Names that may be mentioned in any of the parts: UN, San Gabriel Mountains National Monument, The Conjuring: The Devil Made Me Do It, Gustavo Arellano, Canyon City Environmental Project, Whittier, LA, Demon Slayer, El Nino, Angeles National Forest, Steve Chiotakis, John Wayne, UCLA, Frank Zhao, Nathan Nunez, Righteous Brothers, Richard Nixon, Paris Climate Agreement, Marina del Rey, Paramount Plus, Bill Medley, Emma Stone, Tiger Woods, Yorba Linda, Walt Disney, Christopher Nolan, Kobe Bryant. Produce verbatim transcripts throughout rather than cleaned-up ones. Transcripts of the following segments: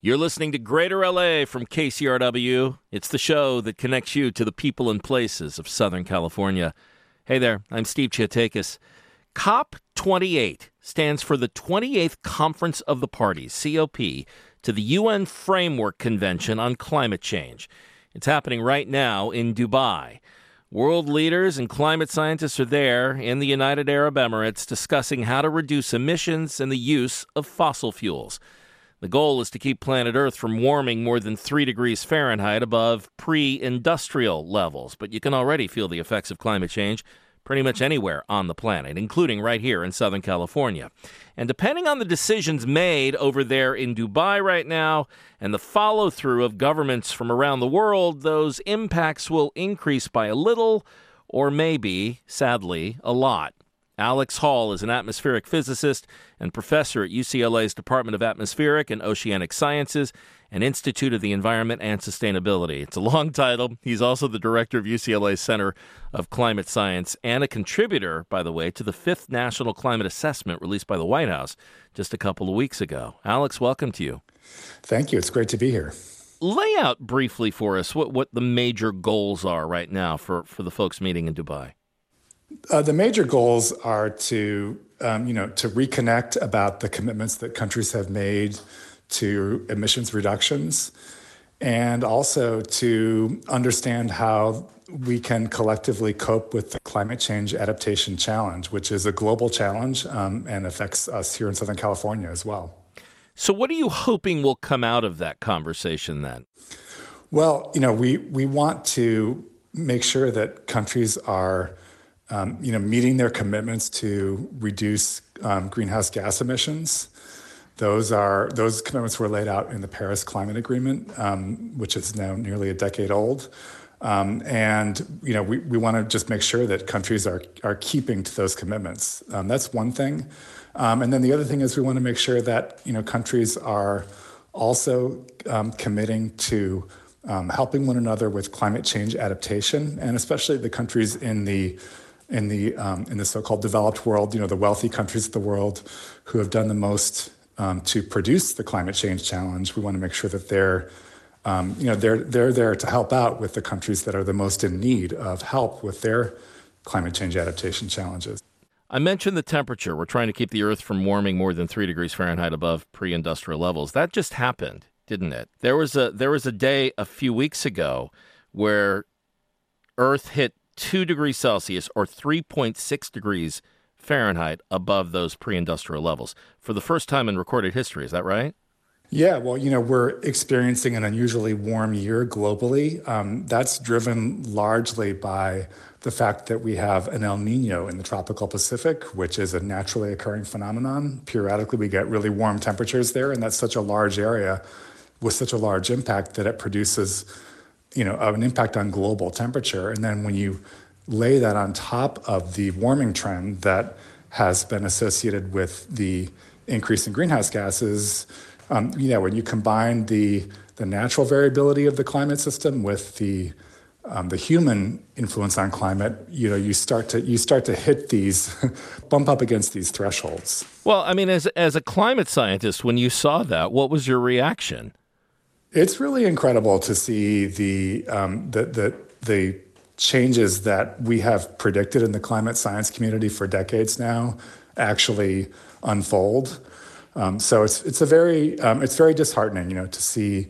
You're listening to Greater L A from K C R W. It's the show that connects you to the people and places of Southern California. Hey there, I'm Steve Chiotakis. COP twenty-eight stands for the twenty-eighth Conference of the Parties, COP, to the U N Framework Convention on Climate Change. It's happening right now in Dubai. World leaders and climate scientists are there in the United Arab Emirates discussing how to reduce emissions and the use of fossil fuels. The goal is to keep planet Earth from warming more than three degrees Fahrenheit above pre-industrial levels. But you can already feel the effects of climate change pretty much anywhere on the planet, including right here in Southern California. And depending on the decisions made over there in Dubai right now and the follow-through of governments from around the world, those impacts will increase by a little or maybe, sadly, a lot. Alex Hall is an atmospheric physicist and professor at U C L A's Department of Atmospheric and Oceanic Sciences and Institute of the Environment and Sustainability. It's a long title. He's also the director of U C L A's Center of Climate Science and a contributor, by the way, to the fifth National Climate Assessment released by the White House just a couple of weeks ago. Alex, welcome to you. Thank you. It's great to be here. Lay out briefly for us what, what the major goals are right now for, for the folks meeting in Dubai. Uh, the major goals are to, um, you know, to reconnect about the commitments that countries have made to emissions reductions, and also to understand how we can collectively cope with the climate change adaptation challenge, which is a global challenge um, and affects us here in Southern California as well. So what are you hoping will come out of that conversation then? Well, you know, we, we want to make sure that countries are Um, you know, meeting their commitments to reduce um, greenhouse gas emissions. Those are those commitments were laid out in the Paris Climate Agreement, um, which is now nearly a decade old. Um, and, you know, we, we want to just make sure that countries are, are keeping to those commitments. Um, that's one thing. Um, and then the other thing is we want to make sure that, you know, countries are also um, committing to um, helping one another with climate change adaptation, and especially the countries in the in the um, in the so-called developed world, you know, the wealthy countries of the world who have done the most um, to produce the climate change challenge. We want to make sure that they're, um, you know, they're they're there to help out with the countries that are the most in need of help with their climate change adaptation challenges. I mentioned the temperature. We're trying to keep the Earth from warming more than three degrees Fahrenheit above pre-industrial levels. That just happened, didn't it? There was a there was a day a few weeks ago where Earth hit two degrees Celsius or three point six degrees Fahrenheit above those pre-industrial levels for the first time in recorded history. Is that right? Yeah. Well, you know, we're experiencing an unusually warm year globally. Um, that's driven largely by the fact that we have an El Nino in the tropical Pacific, which is a naturally occurring phenomenon. Periodically, we get really warm temperatures there, and that's such a large area with such a large impact that it produces, you know, an impact on global temperature. And then when you lay that on top of the warming trend that has been associated with the increase in greenhouse gases, um, you know, when you combine the the natural variability of the climate system with the um, the human influence on climate, you know, you start to you start to hit these bump up against these thresholds. Well, I mean, as as a climate scientist, when you saw that, what was your reaction? It's really incredible to see the, um, the the the changes that we have predicted in the climate science community for decades now actually unfold. Um, so it's it's a very um, it's very disheartening, you know, to see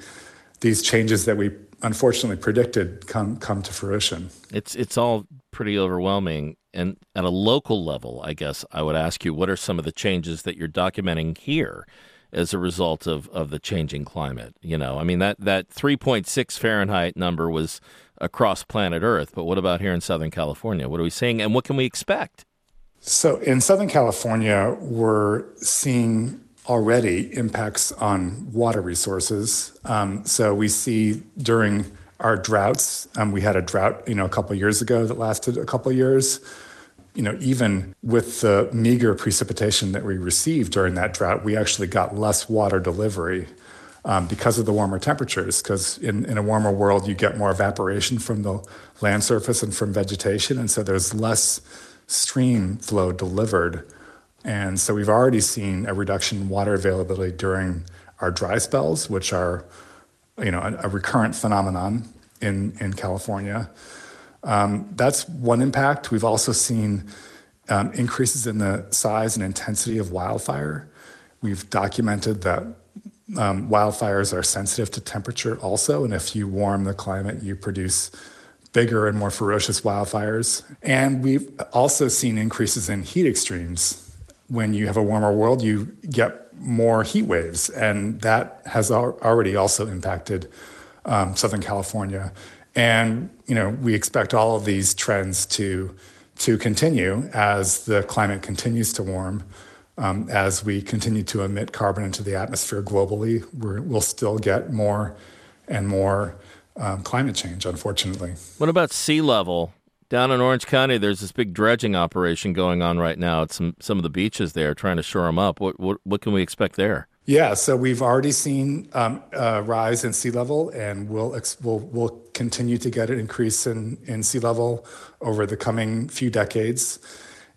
these changes that we unfortunately predicted come come to fruition. It's it's all pretty overwhelming. And at a local level, I guess I would ask you, what are some of the changes that you're documenting here as a result of, of the changing climate? You know, I mean, that, that three point six Fahrenheit number was across planet Earth, but what about here in Southern California? What are we seeing and what can we expect? So in Southern California, we're seeing already impacts on water resources. Um, so we see during our droughts, um, we had a drought, you know, a couple of years ago that lasted a couple of years. You know, even with the meager precipitation that we received during that drought, we actually got less water delivery um, because of the warmer temperatures, because in, in a warmer world, you get more evaporation from the land surface and from vegetation. And so there's less stream flow delivered. And so we've already seen a reduction in water availability during are dry spells, which are, you know, a, a recurrent phenomenon in, in California. Um, that's one impact. We've also seen um, increases in the size and intensity of wildfire. We've documented that um, wildfires are sensitive to temperature also, and if you warm the climate, you produce bigger and more ferocious wildfires. And we've also seen increases in heat extremes. When you have a warmer world, you get more heat waves, and that has al- already also impacted um, Southern California. And, you know, we expect all of these trends to to continue as the climate continues to warm. Um, as we continue to emit carbon into the atmosphere globally, we're, we'll still get more and more um, climate change, unfortunately. What about sea level? Down in Orange County, there's this big dredging operation going on right now at some, some of the beaches there, trying to shore them up. What, what, what can we expect there? Yeah, so we've already seen um, a rise in sea level, and we'll, ex- we'll we'll continue to get an increase in, in sea level over the coming few decades.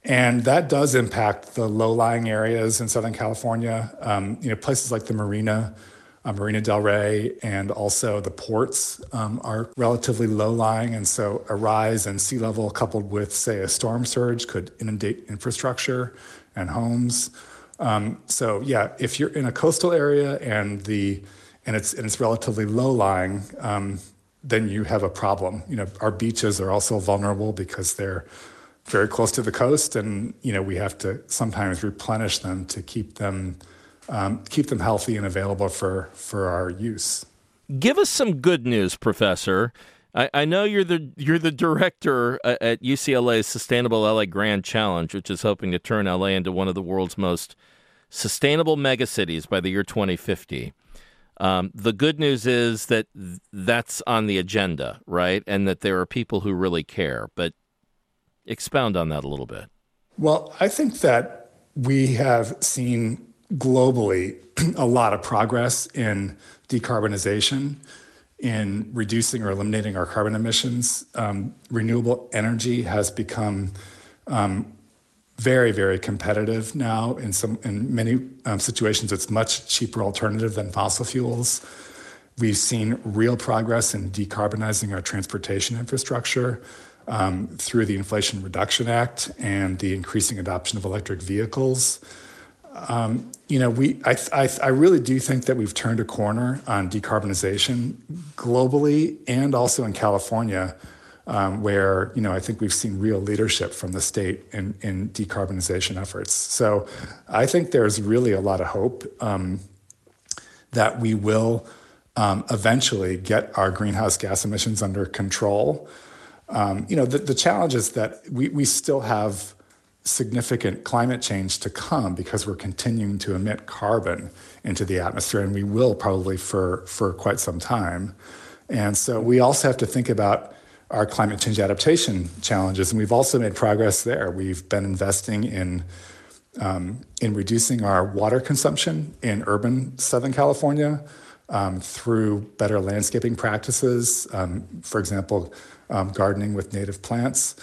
And that does impact the low-lying areas in Southern California, um, you know, places like the marina, uh, Marina del Rey, and also the ports um, are relatively low-lying. And so a rise in sea level coupled with, say, a storm surge could inundate infrastructure and homes. Um, so yeah, if you're in a coastal area and the and it's and it's relatively low lying, um, then you have a problem. You know, our beaches are also vulnerable because they're very close to the coast, and you know we have to sometimes replenish them to keep them um, keep them healthy and available for for our use. Give us some good news, Professor. I, I know you're the you're the director at U C L A's Sustainable L A Grand Challenge, which is hoping to turn L A into one of the world's most sustainable megacities by the year twenty fifty. Um, the good news is that that's on the agenda, right? And that there are people who really care. But expound on that a little bit. Well, I think that we have seen globally a lot of progress in decarbonization, in reducing or eliminating our carbon emissions. Um, renewable energy has become um, very, very competitive now. In some, in many um, situations, it's much cheaper alternative than fossil fuels. We've seen real progress in decarbonizing our transportation infrastructure um, through the Inflation Reduction Act and the increasing adoption of electric vehicles. Um, you know, we I, I I really do think that we've turned a corner on decarbonization globally and also in California, um, where, you know, I think we've seen real leadership from the state in, in decarbonization efforts. So I think there's really a lot of hope um, that we will um, eventually get our greenhouse gas emissions under control. Um, you know, the, the challenge is that we, we still have significant climate change to come because we're continuing to emit carbon into the atmosphere, and we will probably for, for quite some time. And so we also have to think about our climate change adaptation challenges, and we've also made progress there. We've been investing in um, in reducing our water consumption in urban Southern California um, through better landscaping practices, um, for example, um, gardening with native plants.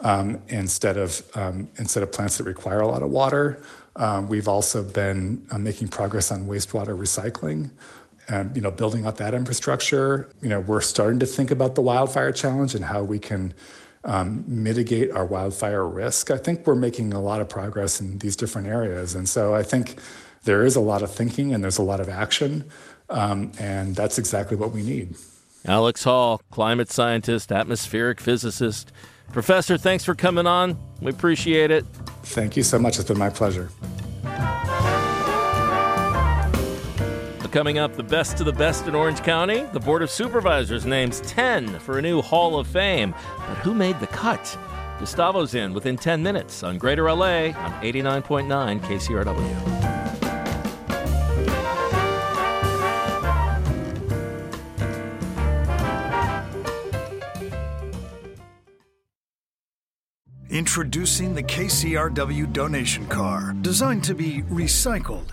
Um, instead of um, instead of plants that require a lot of water. Um, we've also been uh, making progress on wastewater recycling and, you know, building up that infrastructure. You know, we're starting to think about the wildfire challenge and how we can um, mitigate our wildfire risk. I think we're making a lot of progress in these different areas. And so I think there is a lot of thinking and there's a lot of action, um, and that's exactly what we need. Alex Hall, climate scientist, atmospheric physicist. Professor, thanks for coming on. We appreciate it. Thank you so much. It's been my pleasure. Coming up, the best of the best in Orange County. The Board of Supervisors names ten for a new Hall of Fame. But who made the cut? Gustavo's in within ten minutes on Greater L A on eighty-nine point nine K C R W. Introducing the K C R W donation car, designed to be recycled.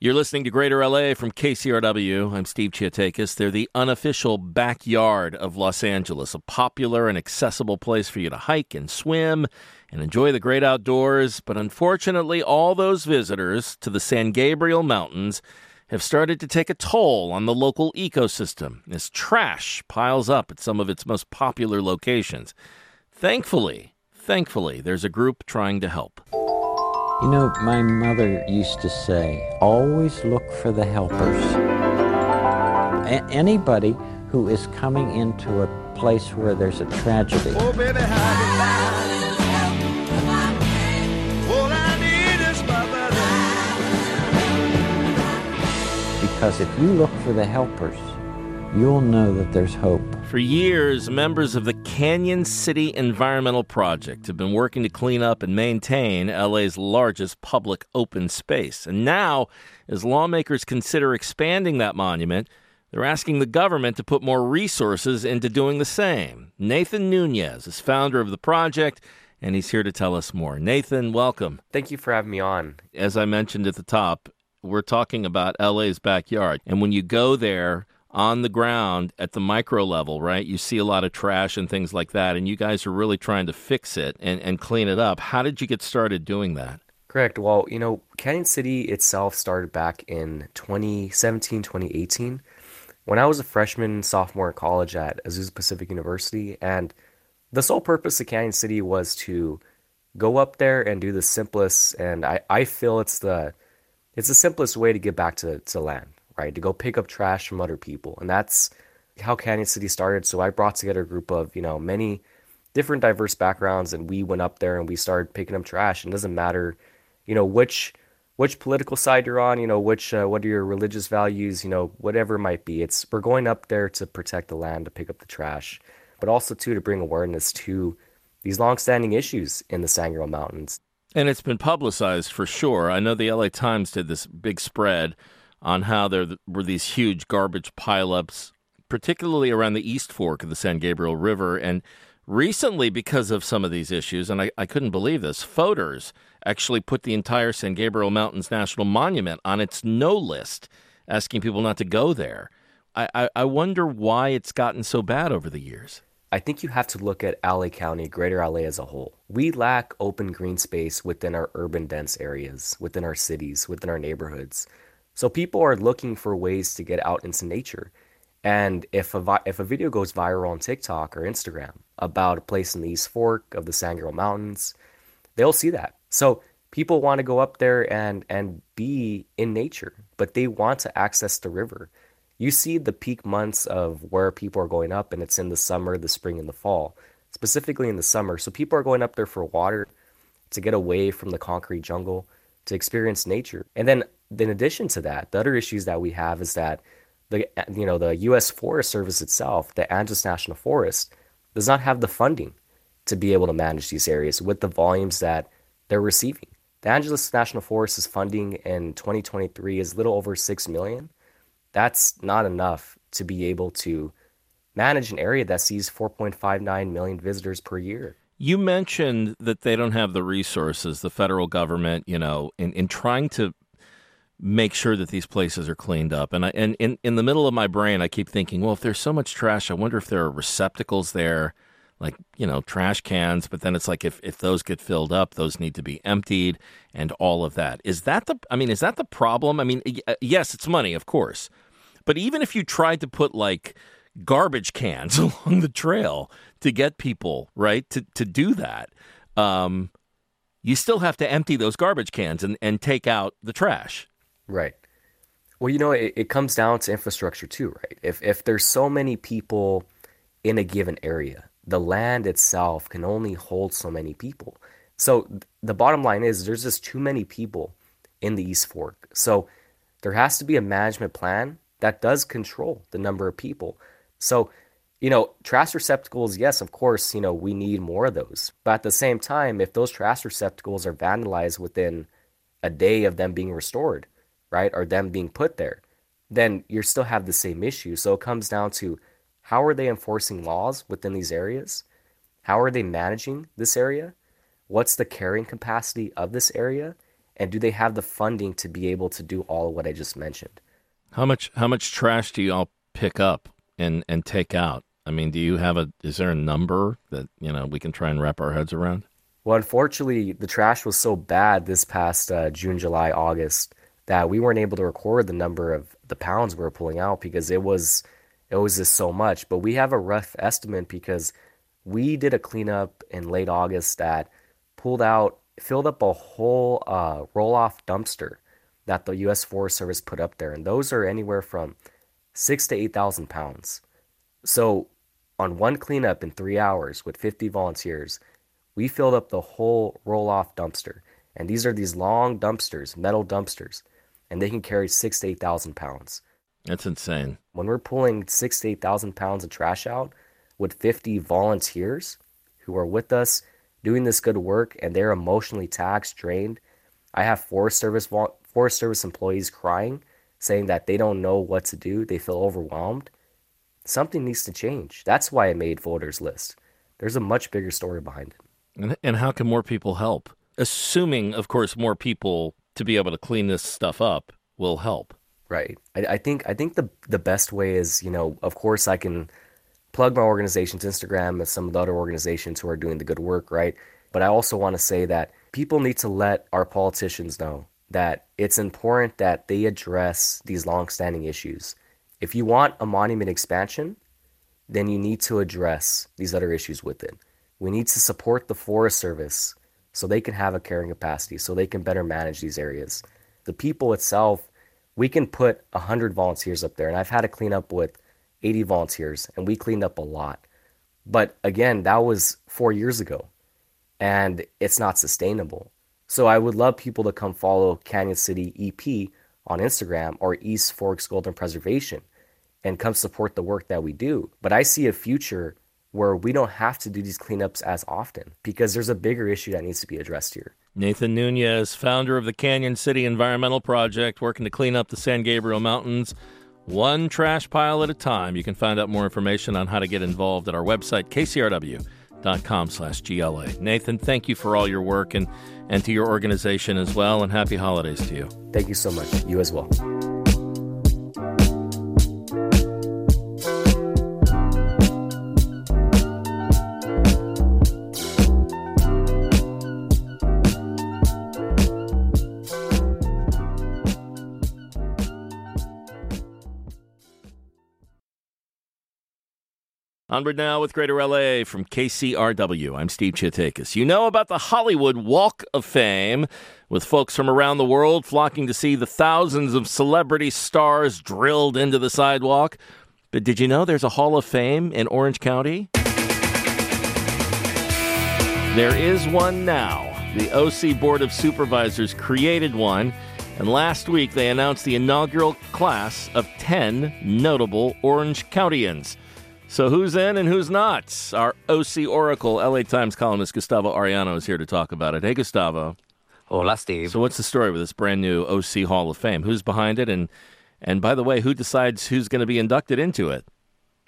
You're listening to Greater L A from K C R W. I'm Steve Chiotakis. They're the unofficial backyard of Los Angeles, a popular and accessible place for you to hike and swim and enjoy the great outdoors. But unfortunately, all those visitors to the San Gabriel Mountains have started to take a toll on the local ecosystem as trash piles up at some of its most popular locations. Thankfully, thankfully, there's a group trying to help. You know, my mother used to say, always look for the helpers. A- anybody who is coming into a place where there's a tragedy. Oh, baby, how do you- Because if you look for the helpers, you'll know that there's hope. For years, members of the Canyon City Environmental Project have been working to clean up and maintain L A's largest public open space. And now, as lawmakers consider expanding that monument, they're asking the government to put more resources into doing the same. Nathan Nunez is founder of the project, and he's here to tell us more. Nathan, welcome. Thank you for having me on. As I mentioned at the top, we're talking about L A's backyard. And when you go there on the ground at the micro level, right, you see a lot of trash and things like that, and you guys are really trying to fix it and, and clean it up. How did you get started doing that? Correct. Well, you know, Canyon City itself started back in twenty seventeen, twenty eighteen, when I was a freshman, sophomore in college at Azusa Pacific University. And the sole purpose of Canyon City was to go up there and do the simplest, and I, I feel it's the... It's the simplest way to give back to, to land, right? To go pick up trash from other people. And that's how Canyon City started. So I brought together a group of, you know, many different diverse backgrounds, and we went up there and we started picking up trash. And it doesn't matter, you know, which which political side you're on, you know, which uh, what are your religious values, you know, whatever it might be. It's we're going up there to protect the land, to pick up the trash, but also, too, to bring awareness to these longstanding issues in the San Gabriel Mountains. And it's been publicized for sure. I know the L A Times did this big spread on how there were these huge garbage pileups, particularly around the East Fork of the San Gabriel River. And recently, because of some of these issues, and I, I couldn't believe this, voters actually put the entire San Gabriel Mountains National Monument on its no list, asking people not to go there. I, I, I wonder why it's gotten so bad over the years. I think you have to look at L A County, greater L A as a whole. We lack open green space within our urban dense areas, within our cities, within our neighborhoods. So people are looking for ways to get out into nature. And if a vi- if a video goes viral on TikTok or Instagram about a place in the East Fork of the San Gabriel Mountains, they'll see that. So people want to go up there and, and be in nature, but they want to access the river. You see the peak months of where people are going up, and it's in the summer, the spring, and the fall, specifically in the summer. So people are going up there for water, to get away from the concrete jungle, to experience nature. And then in addition to that, the other issues that we have is that the you know the U S Forest Service itself, the Angeles National Forest, does not have the funding to be able to manage these areas with the volumes that they're receiving. The Angeles National Forest's funding in twenty twenty-three is a little over six million dollars. That's not enough to be able to manage an area that sees four point five nine million visitors per year. You mentioned that they don't have the resources, the federal government, you know, in, in trying to make sure that these places are cleaned up. And, I, and in, in the middle of my brain, I keep thinking, well, if there's so much trash, I wonder if there are receptacles there, like, you know, trash cans. But then it's like if, if those get filled up, those need to be emptied and all of that. Is that the I mean, is that the problem? I mean, yes, it's money, of course. But even if you tried to put, like, garbage cans along the trail to get people, right, to, to do that, um, you still have to empty those garbage cans and, and take out the trash. Right. Well, you know, it, it comes down to infrastructure too, right? If if there's so many people in a given area, the land itself can only hold so many people. So th- the bottom line is there's just too many people in the East Fork. So there has to be a management plan that does control the number of people. So, you know, trash receptacles, yes, of course, you know, we need more of those. But at the same time, if those trash receptacles are vandalized within a day of them being restored, right, or them being put there, then you still have the same issue. So it comes down to how are they enforcing laws within these areas? How are they managing this area? What's the carrying capacity of this area? And do they have the funding to be able to do all of what I just mentioned? How much how much trash do y'all pick up and, and take out? I mean, do you have a, is there a number that, you know, we can try and wrap our heads around? Well, unfortunately, the trash was so bad this past uh, June, July, August that we weren't able to record the number of the pounds we were pulling out because it was it was just so much. But we have a rough estimate because we did a cleanup in late August that pulled out, filled up a whole uh, roll-off dumpster that the U S Forest Service put up there. And those are anywhere from six to eight thousand pounds. So on one cleanup in three hours with fifty volunteers, we filled up the whole roll-off dumpster. And these are these long dumpsters, metal dumpsters, and they can carry six to eight thousand pounds. That's insane. When we're pulling six to eight thousand pounds of trash out with fifty volunteers who are with us doing this good work, and they're emotionally taxed, drained. I have Forest Service Forest Service employees crying, saying that they don't know what to do. They feel overwhelmed. Something needs to change. That's why I made Voters List. There's a much bigger story behind it. And, and how can more people help? Assuming, of course, more people to be able to clean this stuff up will help. Right. I, I think I think the the best way is, you know, of course, I can plug my organization's Instagram and some of the other organizations who are doing the good work, right? But I also want to say that people need to let our politicians know that it's important that they address these longstanding issues. If you want a monument expansion, then you need to address these other issues with it. We need to support the Forest Service so they can have a carrying capacity, so they can better manage these areas. The people itself, we can put one hundred volunteers up there, and I've had a cleanup with eighty volunteers, and we cleaned up a lot. But again, that was four years ago, and it's not sustainable. So I would love people to come follow Canyon City E P on Instagram or East Fork's Golden Preservation and come support the work that we do. But I see a future where we don't have to do these cleanups as often because there's a bigger issue that needs to be addressed here. Nathan Nunez, founder of the Canyon City Environmental Project, working to clean up the San Gabriel Mountains, one trash pile at a time. You can find out more information on how to get involved at our website, K C R W dot com slash G L A. Nathan, thank you for all your work and, and to your organization as well, and happy holidays to you. Thank you so much. You as well. Onward now with Greater L A from K C R W. I'm Steve Chiotakis. You know about the Hollywood Walk of Fame, with folks from around the world flocking to see the thousands of celebrity stars drilled into the sidewalk. But did you know there's a Hall of Fame in Orange County? There is one now. The O C Board of Supervisors created one, and last week they announced the inaugural class of ten notable Orange Countyans. So who's in and who's not? Our O C Oracle, L A Times columnist Gustavo Arellano is here to talk about it. Hey, Gustavo. Hola, Steve. So what's the story with this brand new O C Hall of Fame? Who's behind it? And, and by the way, who decides who's going to be inducted into it?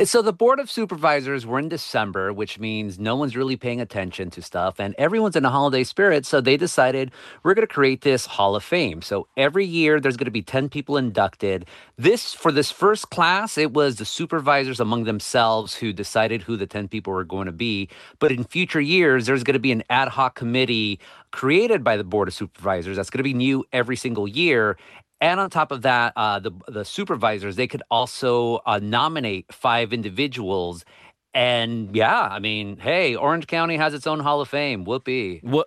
So the Board of Supervisors were in December, which means no one's really paying attention to stuff, and everyone's in a holiday spirit, so they decided we're going to create this Hall of Fame. So every year, there's going to be ten people inducted. This, for this first class, it was the supervisors among themselves who decided who the ten people were going to be, but in future years, there's going to be an ad hoc committee created by the Board of Supervisors that's going to be new every single year. And on top of that, uh, the, the supervisors, they could also uh, nominate five individuals. And yeah, I mean, hey, Orange County has its own Hall of Fame. Whoopee. Well,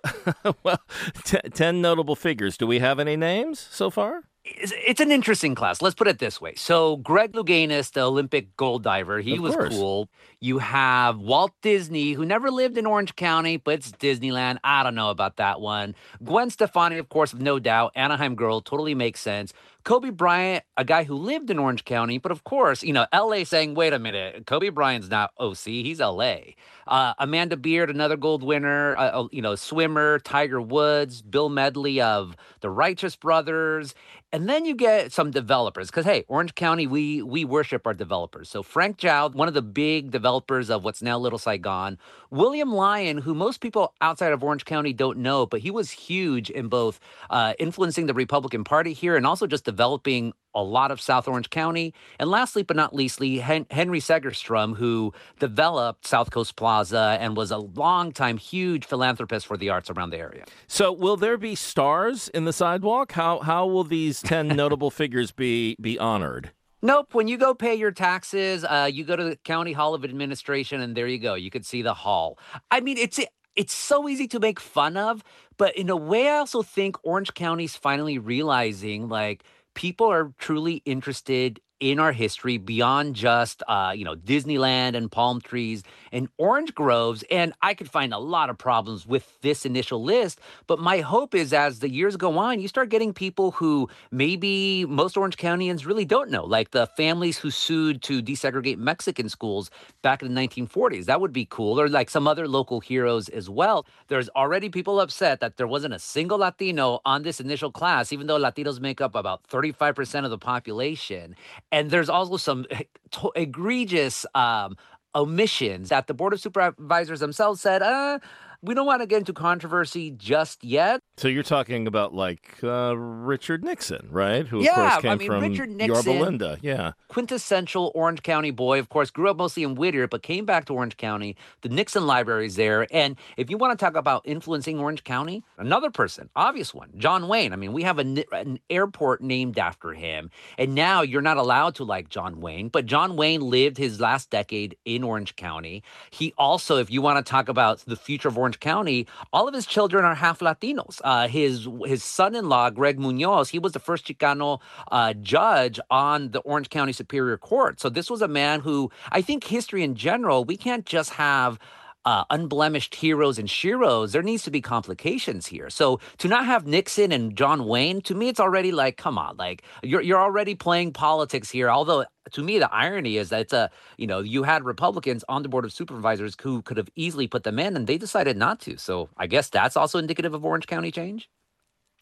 well t- ten notable figures. Do we have any names so far? It's an interesting class. Let's put it this way. So Greg Louganis, the Olympic gold diver, he was cool. You have Walt Disney, who never lived in Orange County, but it's Disneyland. I don't know about that one. Gwen Stefani, of course, no doubt. Anaheim girl, totally makes sense. Kobe Bryant, a guy who lived in Orange County, but of course, you know, L A saying, wait a minute, Kobe Bryant's not O C, he's L A. Uh, Amanda Beard, another gold winner, uh, you know, swimmer, Tiger Woods, Bill Medley of the Righteous Brothers. And then you get some developers, because, hey, Orange County, we we worship our developers. So Frank Zhao, one of the big developers of what's now Little Saigon. William Lyon, who most people outside of Orange County don't know, but he was huge in both uh, influencing the Republican Party here and also just developing a lot of South Orange County. And lastly, but not leastly, Hen- Henry Segerstrom, who developed South Coast Plaza and was a longtime huge philanthropist for the arts around the area. So will there be stars in the sidewalk? How how will these ten notable figures be be honored? Nope. When you go pay your taxes, uh, you go to the County Hall of Administration, and there you go. You could see the hall. I mean, it's it's so easy to make fun of, but in a way, I also think Orange County's finally realizing, like, people are truly interested in our history beyond just, uh, you know, Disneyland and palm trees and orange groves. And I could find a lot of problems with this initial list. But my hope is as the years go on, you start getting people who maybe most Orange Countyans really don't know, like the families who sued to desegregate Mexican schools back in the nineteen forties. That would be cool. Or like some other local heroes as well. There's already people upset that there wasn't a single Latino on this initial class, even though Latinos make up about thirty-five percent of the population. And there's also some to- egregious um, omissions that the Board of Supervisors themselves said, uh, we don't want to get into controversy just yet. So you're talking about, like, uh, Richard Nixon, right? Who, yeah, of course, came I mean, from Richard Nixon, Yorba Linda. Yeah. Quintessential Orange County boy, of course, grew up mostly in Whittier, but came back to Orange County. The Nixon Library is there. And if you want to talk about influencing Orange County, another person, obvious one, John Wayne. I mean, we have a, an airport named after him. And now you're not allowed to like John Wayne, but John Wayne lived his last decade in Orange County. He also, if you want to talk about the future of Orange County, all of his children are half Latinos. Uh, his his son-in-law, Greg Munoz, he was the first Chicano uh, judge on the Orange County Superior Court. So this was a man who, I think history in general, we can't just have Uh, unblemished heroes and sheroes. There needs to be complications here. So to not have Nixon and John Wayne, to me, it's already like, come on, like you're you're already playing politics here. Although to me, the irony is that it's a, you know, you had Republicans on the Board of Supervisors who could have easily put them in, and they decided not to. So I guess that's also indicative of Orange County change.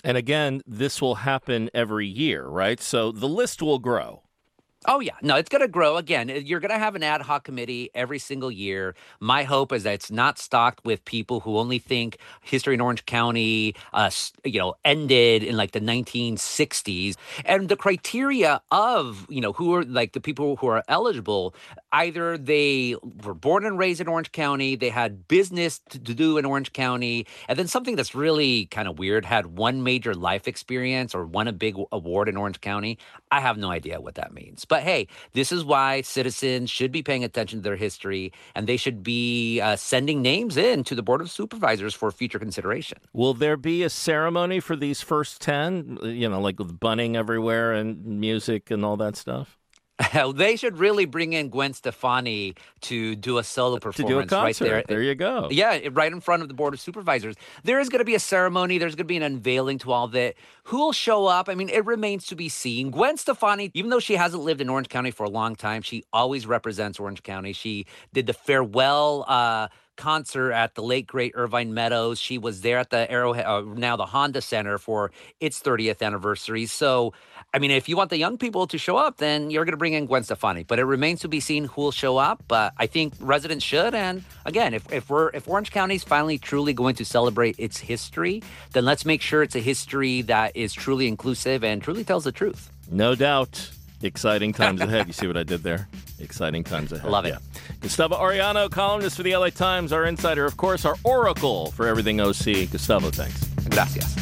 And again, this will happen every year, right? So the list will grow. Oh, yeah. No, it's going to grow. Again, you're going to have an ad hoc committee every single year. My hope is that it's not stocked with people who only think history in Orange County, uh, you know, ended in like the nineteen sixties. And the criteria of, you know, who are like the people who are eligible, either they were born and raised in Orange County, they had business to do in Orange County, and then something that's really kind of weird, had one major life experience or won a big award in Orange County. I have no idea what that means. But hey, this is why citizens should be paying attention to their history, and they should be uh, sending names in to the Board of Supervisors for future consideration. Will there be a ceremony for these first ten, you know, like with bunting everywhere and music and all that stuff? They should really bring in Gwen Stefani to do a solo performance, to do a concert right there. There you go. Yeah, right in front of the Board of Supervisors. There is going to be a ceremony. There's going to be an unveiling to all that. Who'll show up? I mean, it remains to be seen. Gwen Stefani, even though she hasn't lived in Orange County for a long time, she always represents Orange County. She did the farewell uh concert at the late great Irvine Meadows. She was there at the Arrowhead, uh, now the Honda Center, for its thirtieth anniversary. So, I mean, if you want the young people to show up, then you're going to bring in Gwen Stefani. But it remains to be seen who will show up. But I think residents should. And again, if if we're if Orange County is finally truly going to celebrate its history, then let's make sure it's a history that is truly inclusive and truly tells the truth. No doubt. Exciting times ahead. You see what I did there? Exciting times ahead. Love it. Yeah. Gustavo Arellano, columnist for the L A Times, our insider, of course, our oracle for everything O C. Gustavo, thanks. Gracias.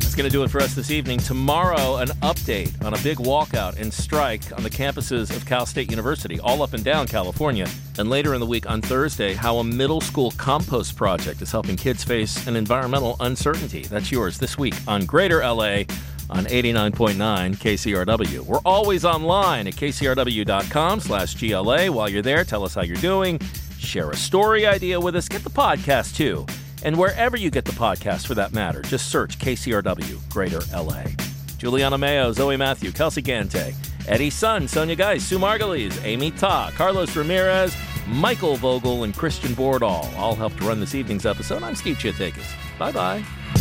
That's going to do it for us this evening. Tomorrow, an update on a big walkout and strike on the campuses of Cal State University, all up and down California. And later in the week on Thursday, how a middle school compost project is helping kids face an environmental uncertainty. That's yours this week on Greater L A on eighty-nine point nine K C R W. We're always online at K C R W dot com slash G L A. While you're there, tell us how you're doing. Share a story idea with us. Get the podcast, too. and wherever you get the podcast for that matter. Just search K C R W Greater L A. Juliana Mayo, Zoe Matthew, Kelsey Gante, Eddie Sun, Sonia Geis, Sue Margulies, Amy Ta, Carlos Ramirez, Michael Vogel, and Christian Bordall all helped to run this evening's episode. I'm Steve Chiotakis. Bye-bye.